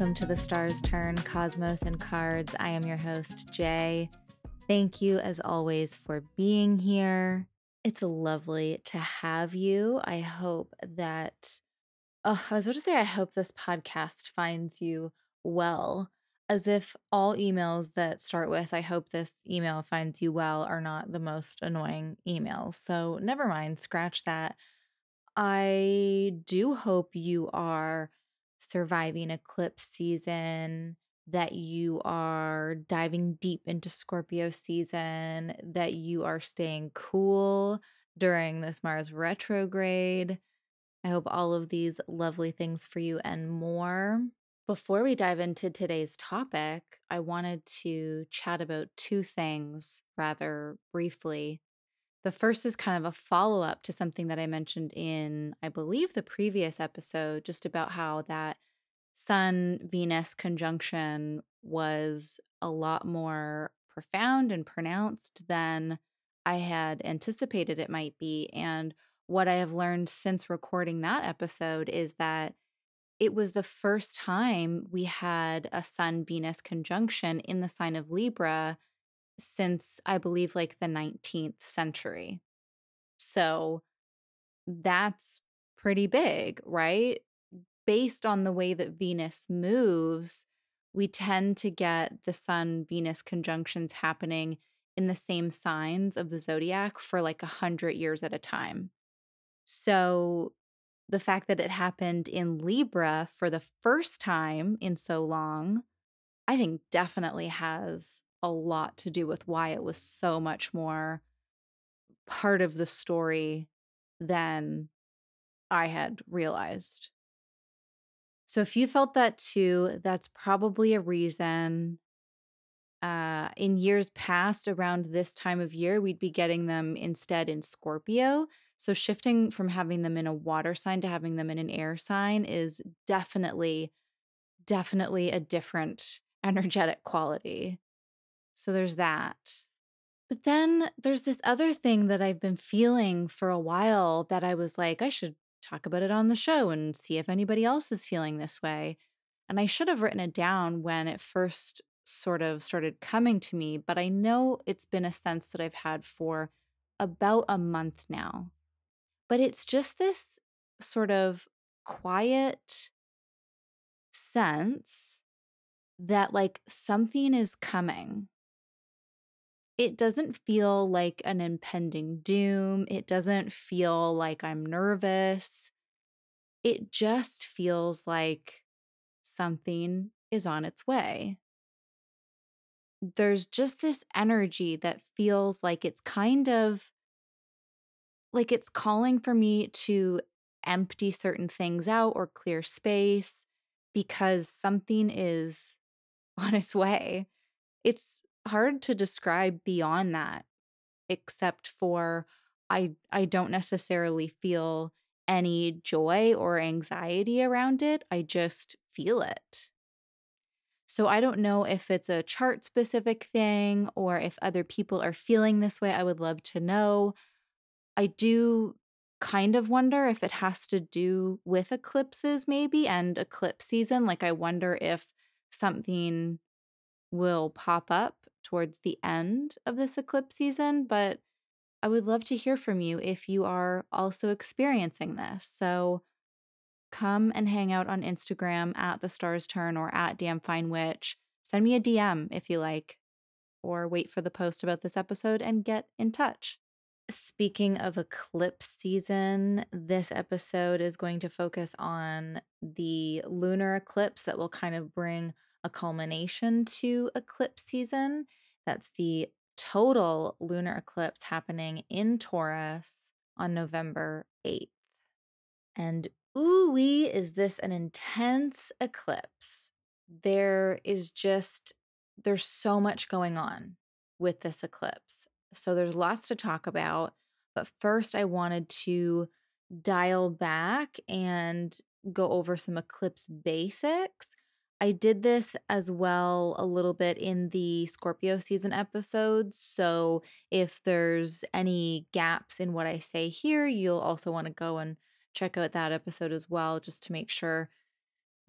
welcome to The Star's Turn, Cosmos and Cards. I am your host, Jay. Thank you, as always, for being here. It's lovely to have you. I hope that, I hope this podcast finds you well. As if all emails that start with, I hope this email finds you well, are not the most annoying emails. So never mind, scratch that. I do hope you are surviving eclipse season, that you are diving deep into Scorpio season, that you are staying cool during this Mars retrograde. I hope all of these lovely things for you and more. Before we dive into today's topic, I wanted to chat about two things rather briefly. The first is kind of a follow-up to something that I mentioned in, I believe, the previous episode, just about how that Sun-Venus conjunction was a lot more profound and pronounced than I had anticipated it might be. And what I have learned since recording that episode is that it was the first time we had a Sun-Venus conjunction in the sign of Libra since, I believe, like the 19th century. So that's pretty big, right? Based on the way that Venus moves, we tend to get the Sun-Venus conjunctions happening in the same signs of the zodiac for like 100 years at a time. So the fact that it happened in Libra for the first time in so long, I think definitely has a lot to do with why it was so much more part of the story than I had realized. So if you felt that too, that's probably a reason. In years past, around this time of year, we'd be getting them instead in Scorpio. So shifting from having them in a water sign to having them in an air sign is definitely a different energetic quality. So there's that. But then there's this other thing that I've been feeling for a while that I was like, I should talk about it on the show and see if anybody else is feeling this way. And I should have written it down when it first sort of started coming to me, but I know it's been a sense that I've had for about a month now. But it's just this sort of quiet sense that like something is coming. It doesn't feel like an impending doom. It doesn't feel like I'm nervous. It just feels like something is on its way. There's just this energy that feels like it's kind of like it's calling for me to empty certain things out or clear space because something is on its way. It's hard to describe beyond that, except for I don't necessarily feel any joy or anxiety around it. I just feel it. So I don't know if it's a chart-specific thing or if other people are feeling this way. I would love to know. I do kind of wonder if it has to do with eclipses maybe and eclipse season. Like I wonder if something will pop up towards the end of this eclipse season, but I would love to hear from you if you are also experiencing this. So come and hang out on Instagram at The Star's Turn or at Damn Fine Witch. Send me a DM if you like, or wait for the post about this episode and get in touch. Speaking of eclipse season, this episode is going to focus on the lunar eclipse that will kind of bring a culmination to eclipse season. That's the total lunar eclipse happening in Taurus on November 8th. And ooh-wee, is this an intense eclipse. There's so much going on with this eclipse. So there's lots to talk about, but first I wanted to dial back and go over some eclipse basics. I did this as well a little bit in the Scorpio season episode, so if there's any gaps in what I say here, you'll also want to go and check out that episode as well, just to make sure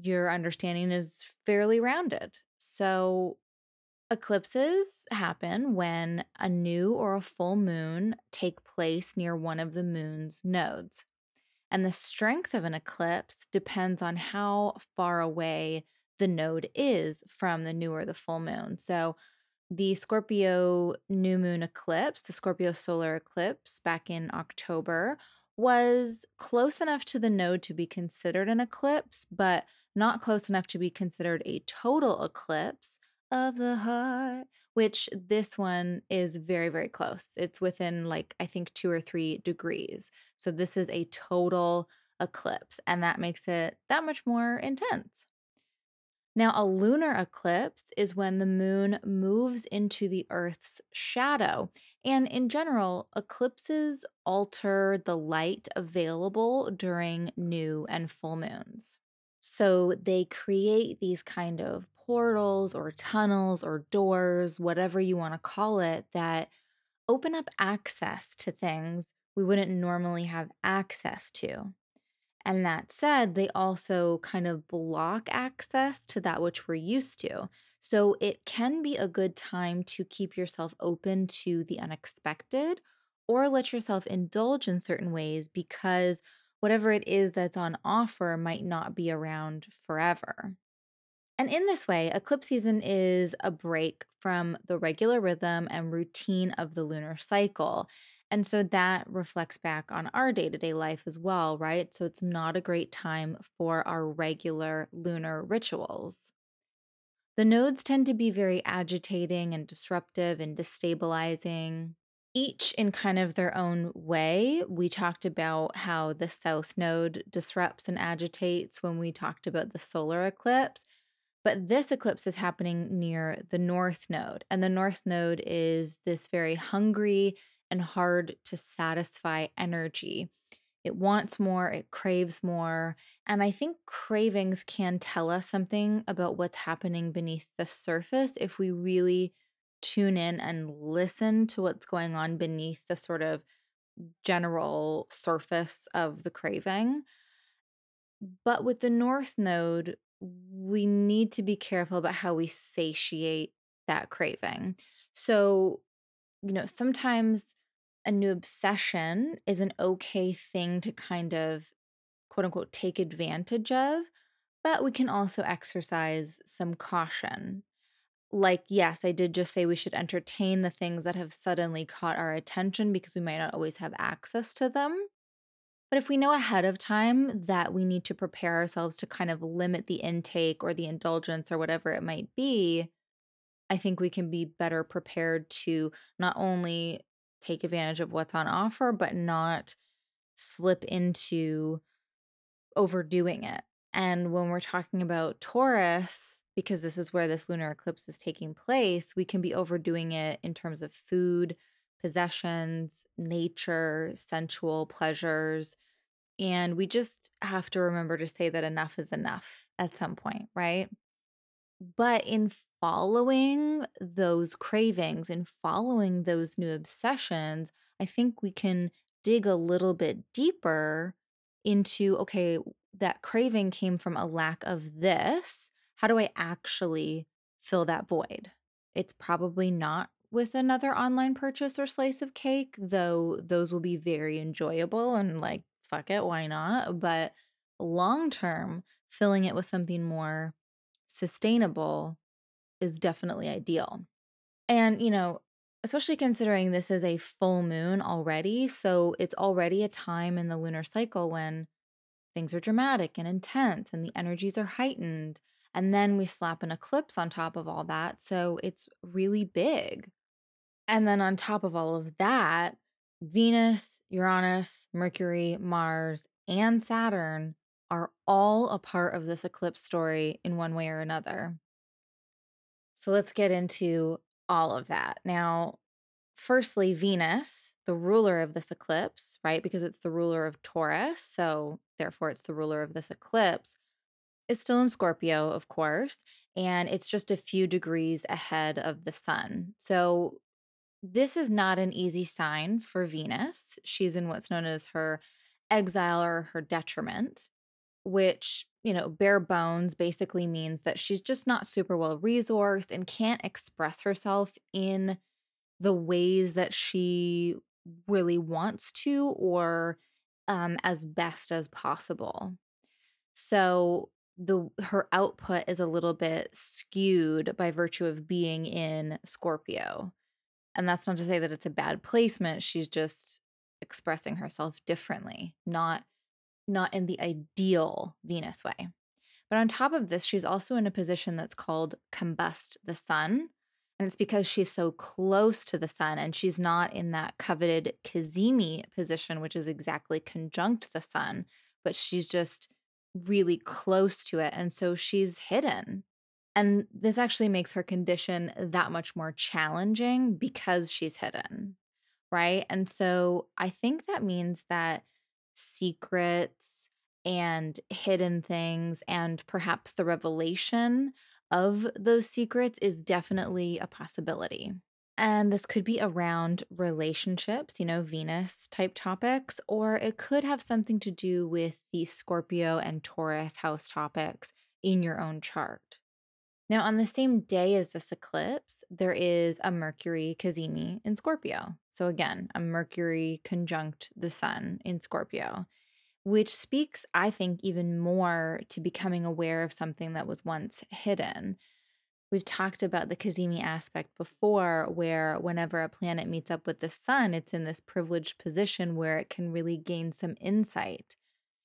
your understanding is fairly rounded. So eclipses happen when a new or a full moon take place near one of the moon's nodes. And the strength of an eclipse depends on how far away the node is from the new or the full moon. So the Scorpio new moon eclipse, the Scorpio solar eclipse back in October, was close enough to the node to be considered an eclipse, but not close enough to be considered a total eclipse of the heart, which this one is very, very close. It's within like, I think 2 or 3 degrees. So this is a total eclipse, and that makes it that much more intense. Now, a lunar eclipse is when the moon moves into the Earth's shadow. And in general, eclipses alter the light available during new and full moons. So they create these kind of portals or tunnels or doors, whatever you want to call it, that open up access to things we wouldn't normally have access to. And that said, they also kind of block access to that which we're used to. So it can be a good time to keep yourself open to the unexpected or let yourself indulge in certain ways because whatever it is that's on offer might not be around forever. And in this way, eclipse season is a break from the regular rhythm and routine of the lunar cycle. And so that reflects back on our day-to-day life as well, right? So it's not a great time for our regular lunar rituals. The nodes tend to be very agitating and disruptive and destabilizing, each in kind of their own way. We talked about how the south node disrupts and agitates when we talked about the solar eclipse. But this eclipse is happening near the north node. And the north node is this very hungry and hard to satisfy energy. It wants more, it craves more, and I think cravings can tell us something about what's happening beneath the surface if we really tune in and listen to what's going on beneath the sort of general surface of the craving. But with the North Node, we need to be careful about how we satiate that craving. So, you know, sometimes a new obsession is an okay thing to kind of, quote unquote, take advantage of, but we can also exercise some caution. Like, yes, I did just say we should entertain the things that have suddenly caught our attention because we might not always have access to them. But if we know ahead of time that we need to prepare ourselves to kind of limit the intake or the indulgence or whatever it might be, I think we can be better prepared to not only take advantage of what's on offer, but not slip into overdoing it. And when we're talking about Taurus, because this is where this lunar eclipse is taking place, we can be overdoing it in terms of food, possessions, nature, sensual pleasures. And we just have to remember to say that enough is enough at some point, right? But in following those cravings, in following those new obsessions, I think we can dig a little bit deeper into, okay, that craving came from a lack of this. How do I actually fill that void? It's probably not with another online purchase or slice of cake, though those will be very enjoyable and like, fuck it, why not? But long-term, filling it with something more sustainable is definitely ideal. And, you know, especially considering this is a full moon already, so it's already a time in the lunar cycle when things are dramatic and intense and the energies are heightened. And then we slap an eclipse on top of all that, so it's really big. And then on top of all of that, Venus, Uranus, Mercury, Mars, and Saturn are all a part of this eclipse story in one way or another. So let's get into all of that. Now, firstly, Venus, the ruler of this eclipse, right? Because it's the ruler of Taurus, so therefore it's the ruler of this eclipse, is still in Scorpio, of course, and it's just a few degrees ahead of the sun. So this is not an easy sign for Venus. She's in what's known as her exile or her detriment. which, you know, bare bones basically means that she's just not super well resourced and can't express herself in the ways that she really wants to, or as best as possible. So her output is a little bit skewed by virtue of being in Scorpio. And that's not to say that it's a bad placement. She's just expressing herself differently, not in the ideal Venus way. But on top of this, she's also in a position that's called combust the sun. And it's because she's so close to the sun and she's not in that coveted Kazemi position, which is exactly conjunct the sun, but she's just really close to it. And so she's hidden. And this actually makes her condition that much more challenging because she's hidden, right? And so I think that means that secrets and hidden things and perhaps the revelation of those secrets is definitely a possibility. And this could be around relationships, you know, Venus type topics, or it could have something to do with the Scorpio and Taurus house topics in your own chart. Now, on the same day as this eclipse, there is a Mercury Kazemi in Scorpio. So again, a Mercury conjunct the sun in Scorpio, which speaks, I think, even more to becoming aware of something that was once hidden. We've talked about the Kazemi aspect before, where whenever a planet meets up with the sun, it's in this privileged position where it can really gain some insight.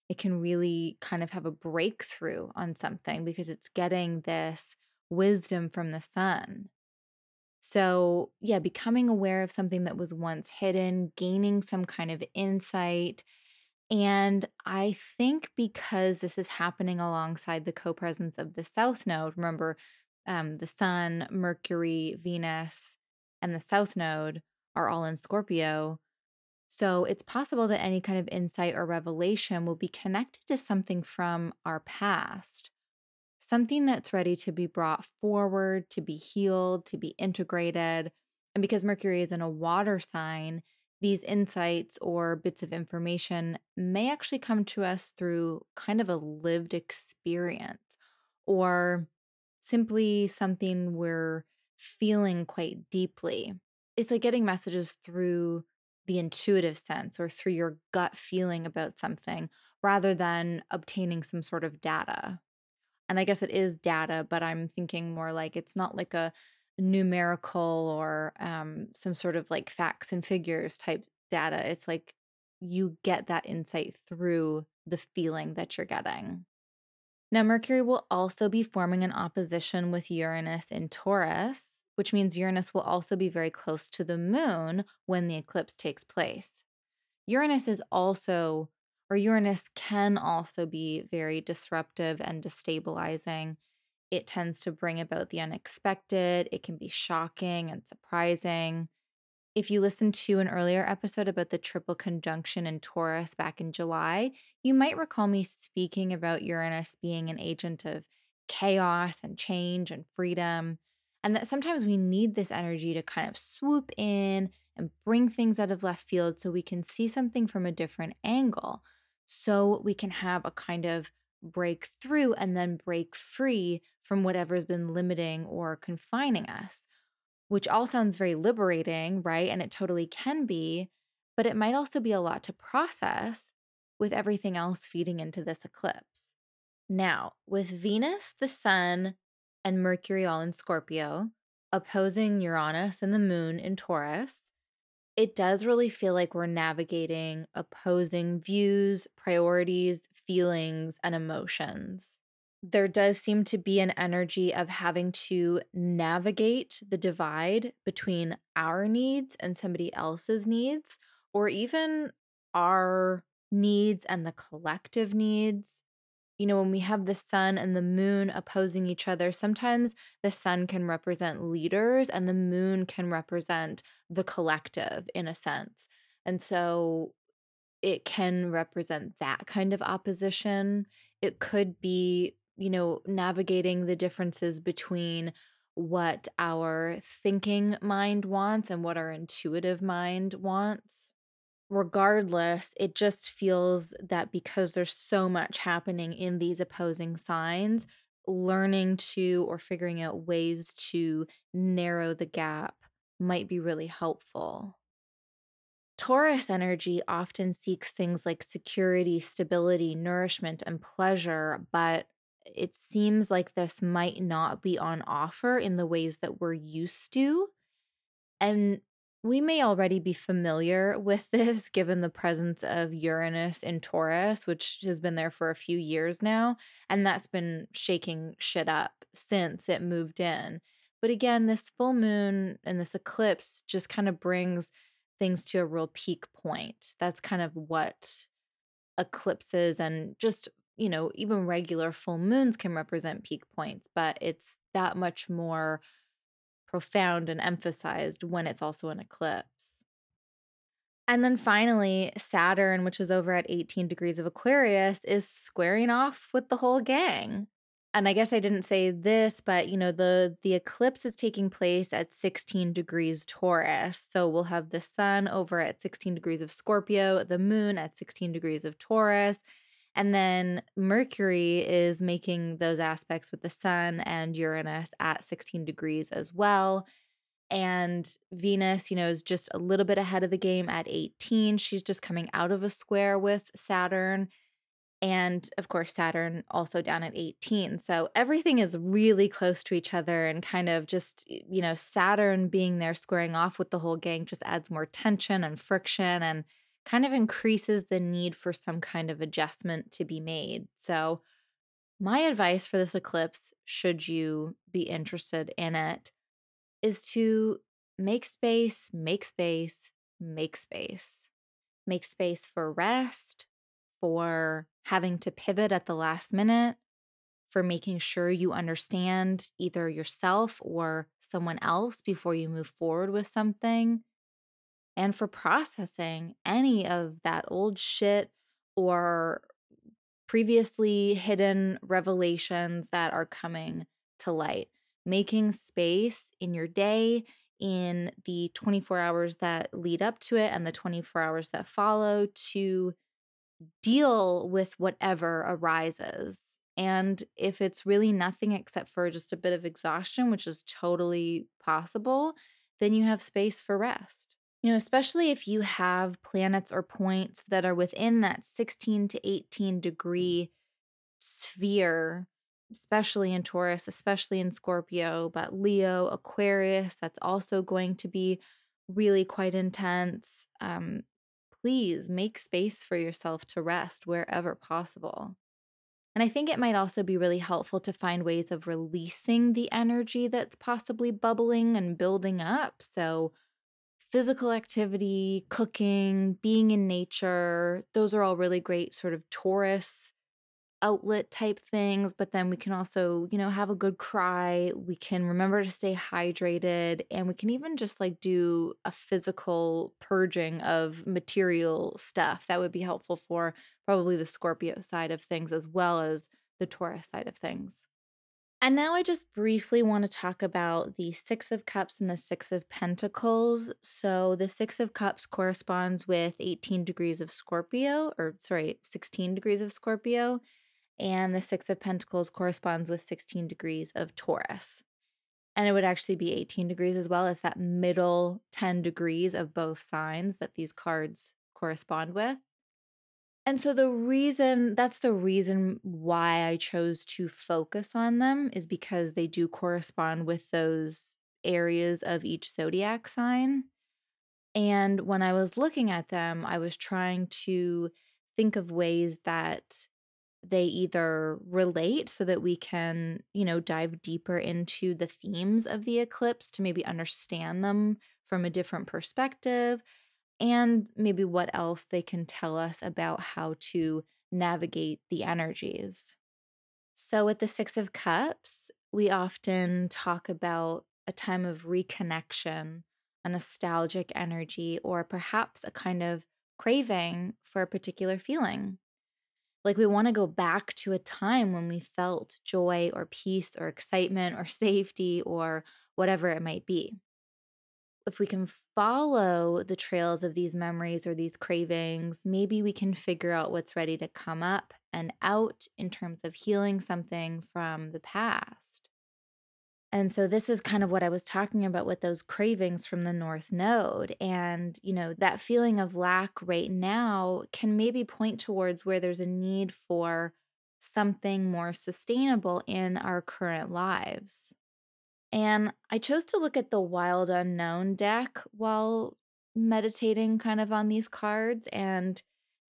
It can really kind of have a breakthrough on something because it's getting this wisdom from the sun. So yeah, becoming aware of something that was once hidden, gaining some kind of insight. And I think because this is happening alongside the co-presence of the South Node, remember, the sun, Mercury, Venus, and the South Node are all in Scorpio. So it's possible that any kind of insight or revelation will be connected to something from our past, something that's ready to be brought forward, to be healed, to be integrated. And because Mercury is in a water sign, these insights or bits of information may actually come to us through kind of a lived experience, or simply something we're feeling quite deeply. It's like getting messages through the intuitive sense or through your gut feeling about something rather than obtaining some sort of data. And I guess it is data, but I'm thinking more like it's not like a numerical or some sort of like facts and figures type data. It's like you get that insight through the feeling that you're getting. Now, Mercury will also be forming an opposition with Uranus in Taurus, which means Uranus will also be very close to the moon when the eclipse takes place. Uranus can also be very disruptive and destabilizing. It tends to bring about the unexpected. It can be shocking and surprising. If you listened to an earlier episode about the triple conjunction in Taurus back in July, you might recall me speaking about Uranus being an agent of chaos and change and freedom, and that sometimes we need this energy to kind of swoop in and bring things out of left field so we can see something from a different angle, so we can have a kind of break through and then break free from whatever's been limiting or confining us, which all sounds very liberating, right? And it totally can be, but it might also be a lot to process with everything else feeding into this eclipse. Now, with Venus, the sun, and Mercury all in Scorpio, opposing Uranus and the moon in Taurus, it does really feel like we're navigating opposing views, priorities, feelings, and emotions. There does seem to be an energy of having to navigate the divide between our needs and somebody else's needs, or even our needs and the collective needs. You know, when we have the sun and the moon opposing each other, sometimes the sun can represent leaders and the moon can represent the collective in a sense. And so it can represent that kind of opposition. It could be, you know, navigating the differences between what our thinking mind wants and what our intuitive mind wants. regardless, it just feels that because there's so much happening in these opposing signs, learning to or figuring out ways to narrow the gap might be really helpful. Taurus energy often seeks things like security, stability, nourishment, and pleasure, but it seems like this might not be on offer in the ways that we're used to. And we may already be familiar with this given the presence of Uranus in Taurus, which has been there for a few years now, and that's been shaking shit up since it moved in. But again, this full moon and this eclipse just kind of brings things to a real peak point. That's kind of what eclipses and just, you know, even regular full moons can represent peak points, but it's that much more profound and emphasized when it's also an eclipse. And then finally, Saturn, which is over at 18 degrees of Aquarius, is squaring off with the whole gang. And I guess I didn't say this, but, you know, the eclipse is taking place at 16 degrees Taurus. So we'll have the sun over at 16 degrees of Scorpio, the moon at 16 degrees of Taurus, and then Mercury is making those aspects with the sun and Uranus at 16 degrees as well. And Venus, you know, is just a little bit ahead of the game at 18. She's just coming out of a square with Saturn. And of course, Saturn also down at 18. So everything is really close to each other, and kind of just, you know, Saturn being there squaring off with the whole gang just adds more tension and friction and kind of increases the need for some kind of adjustment to be made. So my advice for this eclipse, should you be interested in it, is to make space, make space, make space. Make space for rest, for having to pivot at the last minute, for making sure you understand either yourself or someone else before you move forward with something, and for processing any of that old shit or previously hidden revelations that are coming to light. Making space in your day, in the 24 hours that lead up to it and the 24 hours that follow, to deal with whatever arises. And if it's really nothing except for just a bit of exhaustion, which is totally possible, then you have space for rest. You know, especially if you have planets or points that are within that 16 to 18 degree sphere, especially in Taurus, especially in Scorpio, but Leo, Aquarius, that's also going to be really quite intense. Please make space for yourself to rest wherever possible. And I think it might also be really helpful to find ways of releasing the energy that's possibly bubbling and building up. So physical activity, cooking, being in nature, those are all really great sort of Taurus outlet type things. But then we can also, you know, have a good cry. We can remember to stay hydrated, and we can even just like do a physical purging of material stuff. That would be helpful for probably the Scorpio side of things as well as the Taurus side of things. And now I just briefly want to talk about the Six of Cups and the Six of Pentacles. So the Six of Cups corresponds with 16 degrees of Scorpio. And the Six of Pentacles corresponds with 16 degrees of Taurus. And it would actually be 18 degrees as well as that middle 10 degrees of both signs that these cards correspond with. And so the reason why I chose to focus on them is because they do correspond with those areas of each zodiac sign. And when I was looking at them, I was trying to think of ways that they either relate so that we can, you know, dive deeper into the themes of the eclipse to maybe understand them from a different perspective, and maybe what else they can tell us about how to navigate the energies. So with the Six of Cups, we often talk about a time of reconnection, a nostalgic energy, or perhaps a kind of craving for a particular feeling. Like we want to go back to a time when we felt joy or peace or excitement or safety or whatever it might be. if we can follow the trails of these memories or these cravings, maybe we can figure out what's ready to come up and out in terms of healing something from the past. And so this is kind of what I was talking about with those cravings from the North Node. And, you know, that feeling of lack right now can maybe point towards where there's a need for something more sustainable in our current lives. And I chose to look at the Wild Unknown deck while meditating kind of on these cards. And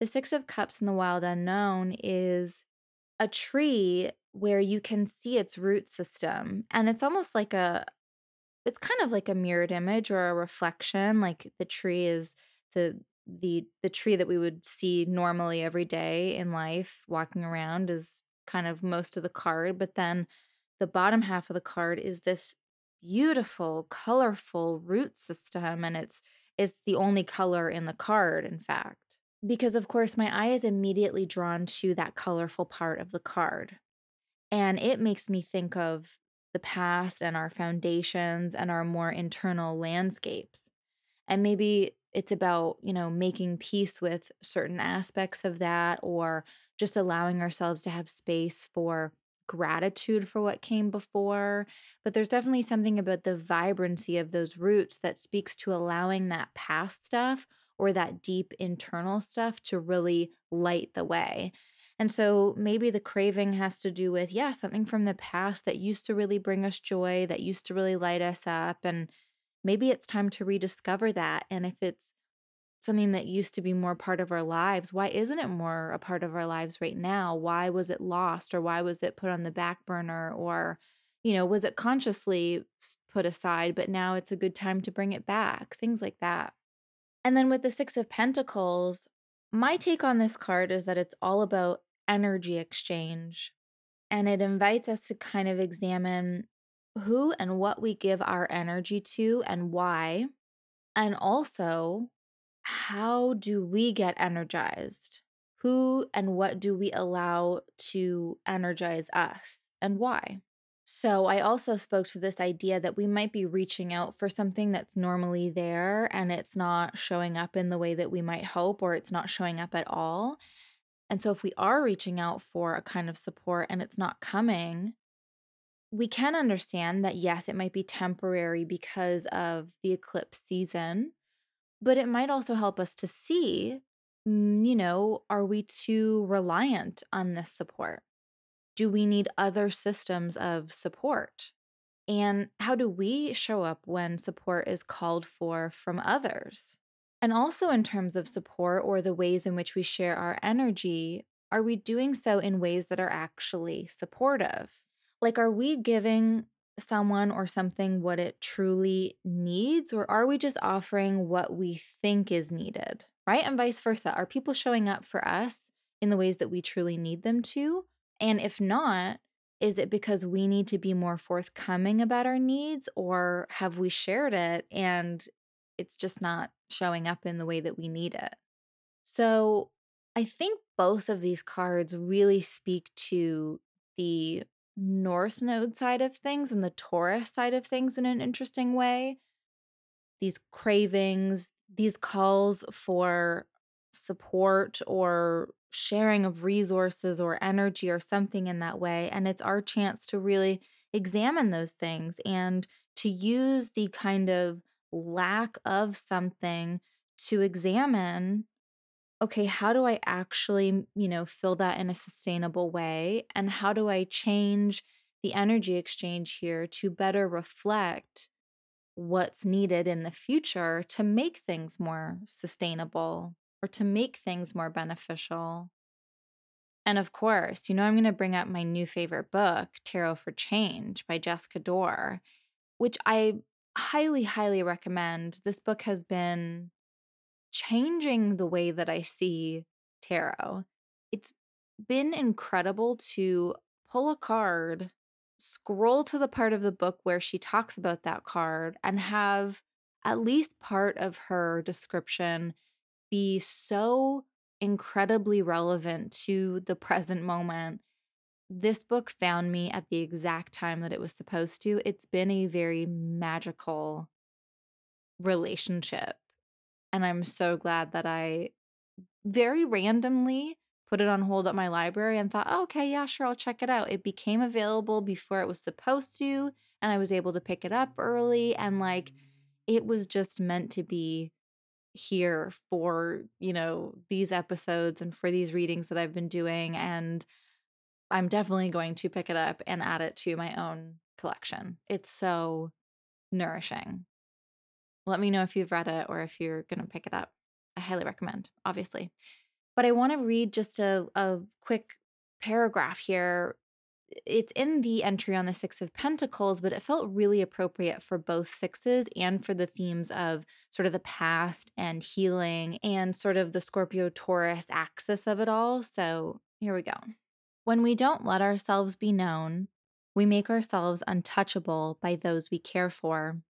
the Six of Cups in the Wild Unknown is a tree where you can see its root system. And it's almost like it's kind of like a mirrored image or a reflection. Like the tree is the tree that we would see normally every day in life walking around is kind of most of the card. But then the bottom half of the card is this beautiful, colorful root system. And it's the only color in the card, in fact. Because, of course, my eye is immediately drawn to that colorful part of the card. And it makes me think of the past and our foundations and our more internal landscapes. And maybe it's about, you know, making peace with certain aspects of that, or just allowing ourselves to have space for gratitude for what came before. But there's definitely something about the vibrancy of those roots that speaks to allowing that past stuff or that deep internal stuff to really light the way. And so maybe the craving has to do with, something from the past that used to really bring us joy, that used to really light us up. And maybe it's time to rediscover that. And if it's something that used to be more part of our lives, why isn't it more a part of our lives right now? Why was it lost, or why was it put on the back burner, or, you know, was it consciously put aside, but now it's a good time to bring it back? Things like that. And then with the Six of Pentacles, my take on this card is that it's all about energy exchange, and it invites us to kind of examine who and what we give our energy to and why, and also how do we get energized? Who and what do we allow to energize us, and why? So I also spoke to this idea that we might be reaching out for something that's normally there, and it's not showing up in the way that we might hope, or it's not showing up at all. And so if we are reaching out for a kind of support and it's not coming, we can understand that, yes, it might be temporary because of the eclipse season, but it might also help us to see, you know, are we too reliant on this support? Do we need other systems of support? And how do we show up when support is called for from others? And also in terms of support or the ways in which we share our energy, are we doing so in ways that are actually supportive? Like, are we giving someone or something what it truly needs, or are we just offering what we think is needed, right? And vice versa. Are people showing up for us in the ways that we truly need them to? And if not, is it because we need to be more forthcoming about our needs, or have we shared it and it's just not showing up in the way that we need it? So I think both of these cards really speak to the North Node side of things and the Taurus side of things in an interesting way. These cravings, these calls for support or sharing of resources or energy or something in that way. And it's our chance to really examine those things and to use the kind of lack of something to examine, okay, how do I actually, you know, fill that in a sustainable way? And how do I change the energy exchange here to better reflect what's needed in the future to make things more sustainable, or to make things more beneficial? And of course, you know, I'm going to bring up my new favorite book, Tarot for Change by Jessica Dore, which I highly, highly recommend. This book has been changing the way that I see tarot. It's been incredible to pull a card, scroll to the part of the book where she talks about that card, and have at least part of her description be so incredibly relevant to the present moment. This book found me at the exact time that it was supposed to. It's been a very magical relationship. And I'm so glad that I very randomly put it on hold at my library and thought, oh, okay, yeah, sure, I'll check it out. It became available before it was supposed to, and I was able to pick it up early. And like, it was just meant to be here for, you know, these episodes and for these readings that I've been doing. And I'm definitely going to pick it up and add it to my own collection. It's so nourishing. Let me know if you've read it or if you're going to pick it up. I highly recommend, obviously. But I want to read just a quick paragraph here. It's in the entry on the Six of Pentacles, but it felt really appropriate for both sixes and for the themes of sort of the past and healing and sort of the Scorpio-Taurus axis of it all. So here we go. When we don't let ourselves be known, we make ourselves untouchable by those we care for.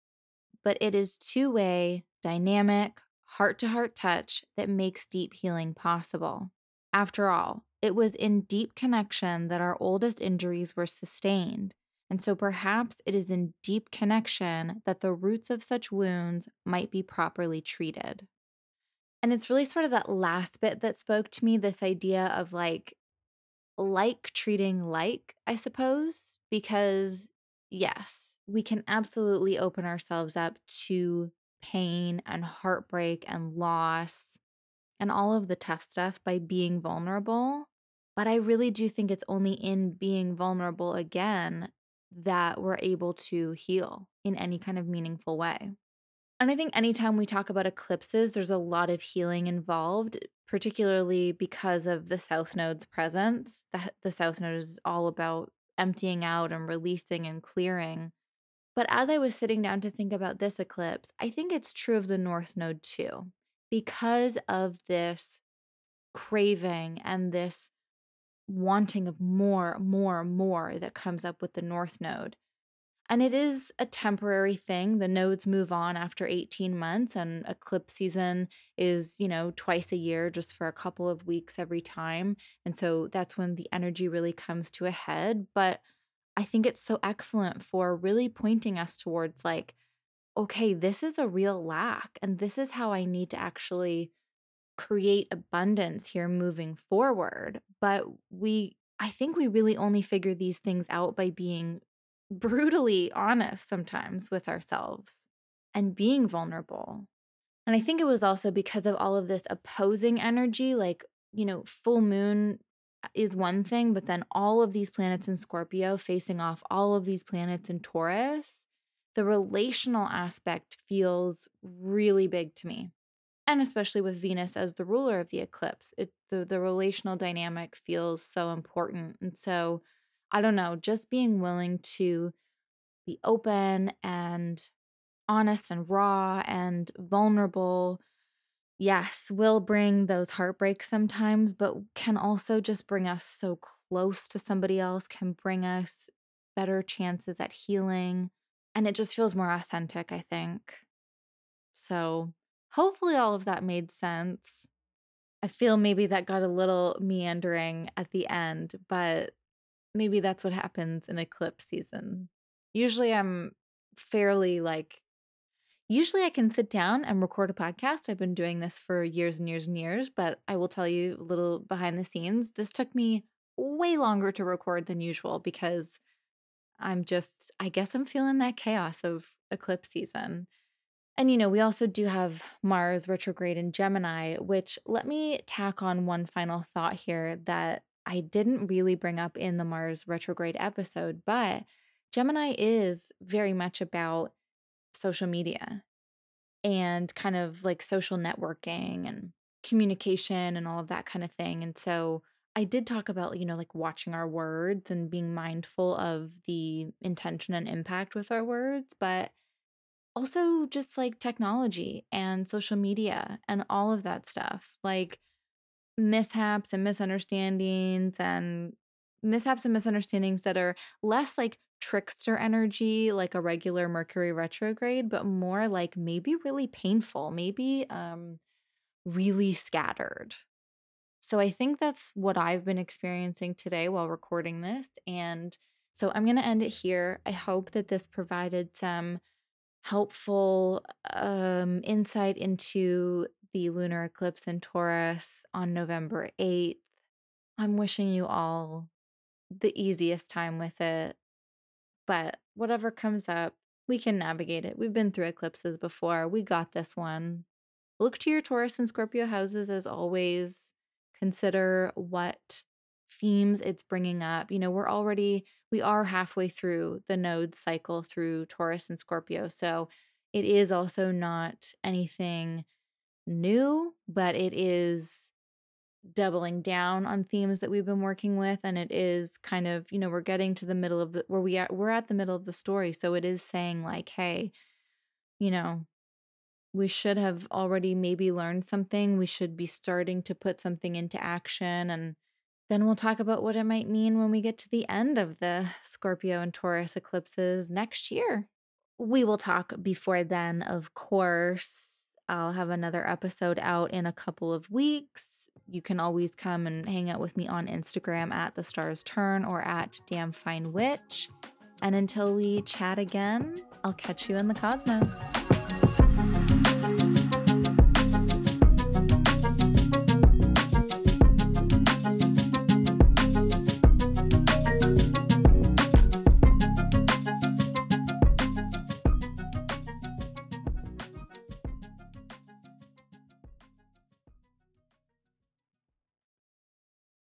But it is two-way, dynamic, heart-to-heart touch that makes deep healing possible. After all, it was in deep connection that our oldest injuries were sustained, and so perhaps it is in deep connection that the roots of such wounds might be properly treated. And it's really sort of that last bit that spoke to me, this idea of like treating like, I suppose, because yes, we can absolutely open ourselves up to pain and heartbreak and loss and all of the tough stuff by being vulnerable. But I really do think it's only in being vulnerable again that we're able to heal in any kind of meaningful way. And I think anytime we talk about eclipses, there's a lot of healing involved, particularly because of the South Node's presence. The South Node is all about emptying out and releasing and clearing. But as I was sitting down to think about this eclipse, I think it's true of the North Node too, because of this craving and this wanting of more that comes up with the North Node. And it is a temporary thing. The nodes move on after 18 months, and eclipse season is, you know, twice a year, just for a couple of weeks every time. And so that's when the energy really comes to a head. But I think it's so excellent for really pointing us towards like, okay, this is a real lack, and this is how I need to actually create abundance here moving forward. But I think we really only figure these things out by being brutally honest sometimes with ourselves and being vulnerable. And I think it was also because of all of this opposing energy, like, you know, full moon is one thing, but then all of these planets in Scorpio facing off all of these planets in Taurus, the relational aspect feels really big to me. And especially with Venus as the ruler of the eclipse, the relational dynamic feels so important. And so I don't know, just being willing to be open and honest and raw and vulnerable, yes, will bring those heartbreaks sometimes, but can also just bring us so close to somebody else, can bring us better chances at healing. And it just feels more authentic, I think. So hopefully all of that made sense. I feel maybe that got a little meandering at the end, but maybe that's what happens in eclipse season. Usually I'm fairly usually I can sit down and record a podcast. I've been doing this for years and years and years, but I will tell you a little behind the scenes. This took me way longer to record than usual because I guess I'm feeling that chaos of eclipse season. And, you know, we also do have Mars retrograde in Gemini, which let me tack on one final thought here that I didn't really bring up in the Mars retrograde episode, but Gemini is very much about social media and kind of like social networking and communication and all of that kind of thing. And so I did talk about, you know, like watching our words and being mindful of the intention and impact with our words, but also just like technology and social media and all of that stuff. Like, mishaps and misunderstandings and misunderstandings that are less like trickster energy, like a regular Mercury retrograde, but more like maybe really painful, maybe really scattered. So I think that's what I've been experiencing today while recording this. And so I'm going to end it here. I hope that this provided some helpful insight into the lunar eclipse in Taurus on November 8th. I'm wishing you all the easiest time with it, but whatever comes up, we can navigate it. We've been through eclipses before. We got this one. Look to your Taurus and Scorpio houses as always. Consider what themes it's bringing up. You know, we are halfway through the node cycle through Taurus and Scorpio. So it is also not anything new, but it is doubling down on themes that we've been working with, and it is kind of, you know, we're getting to the middle of the we're at the middle of the story, so it is saying like, hey, you know, we should have already maybe learned something. We should be starting to put something into action, and then we'll talk about what it might mean when we get to the end of the Scorpio and Taurus eclipses next year. We will talk before then, of course. I'll have another episode out in a couple of weeks. You can always come and hang out with me on Instagram at The Star's Turn or at Damn Fine Witch. And until we chat again, I'll catch you in the cosmos.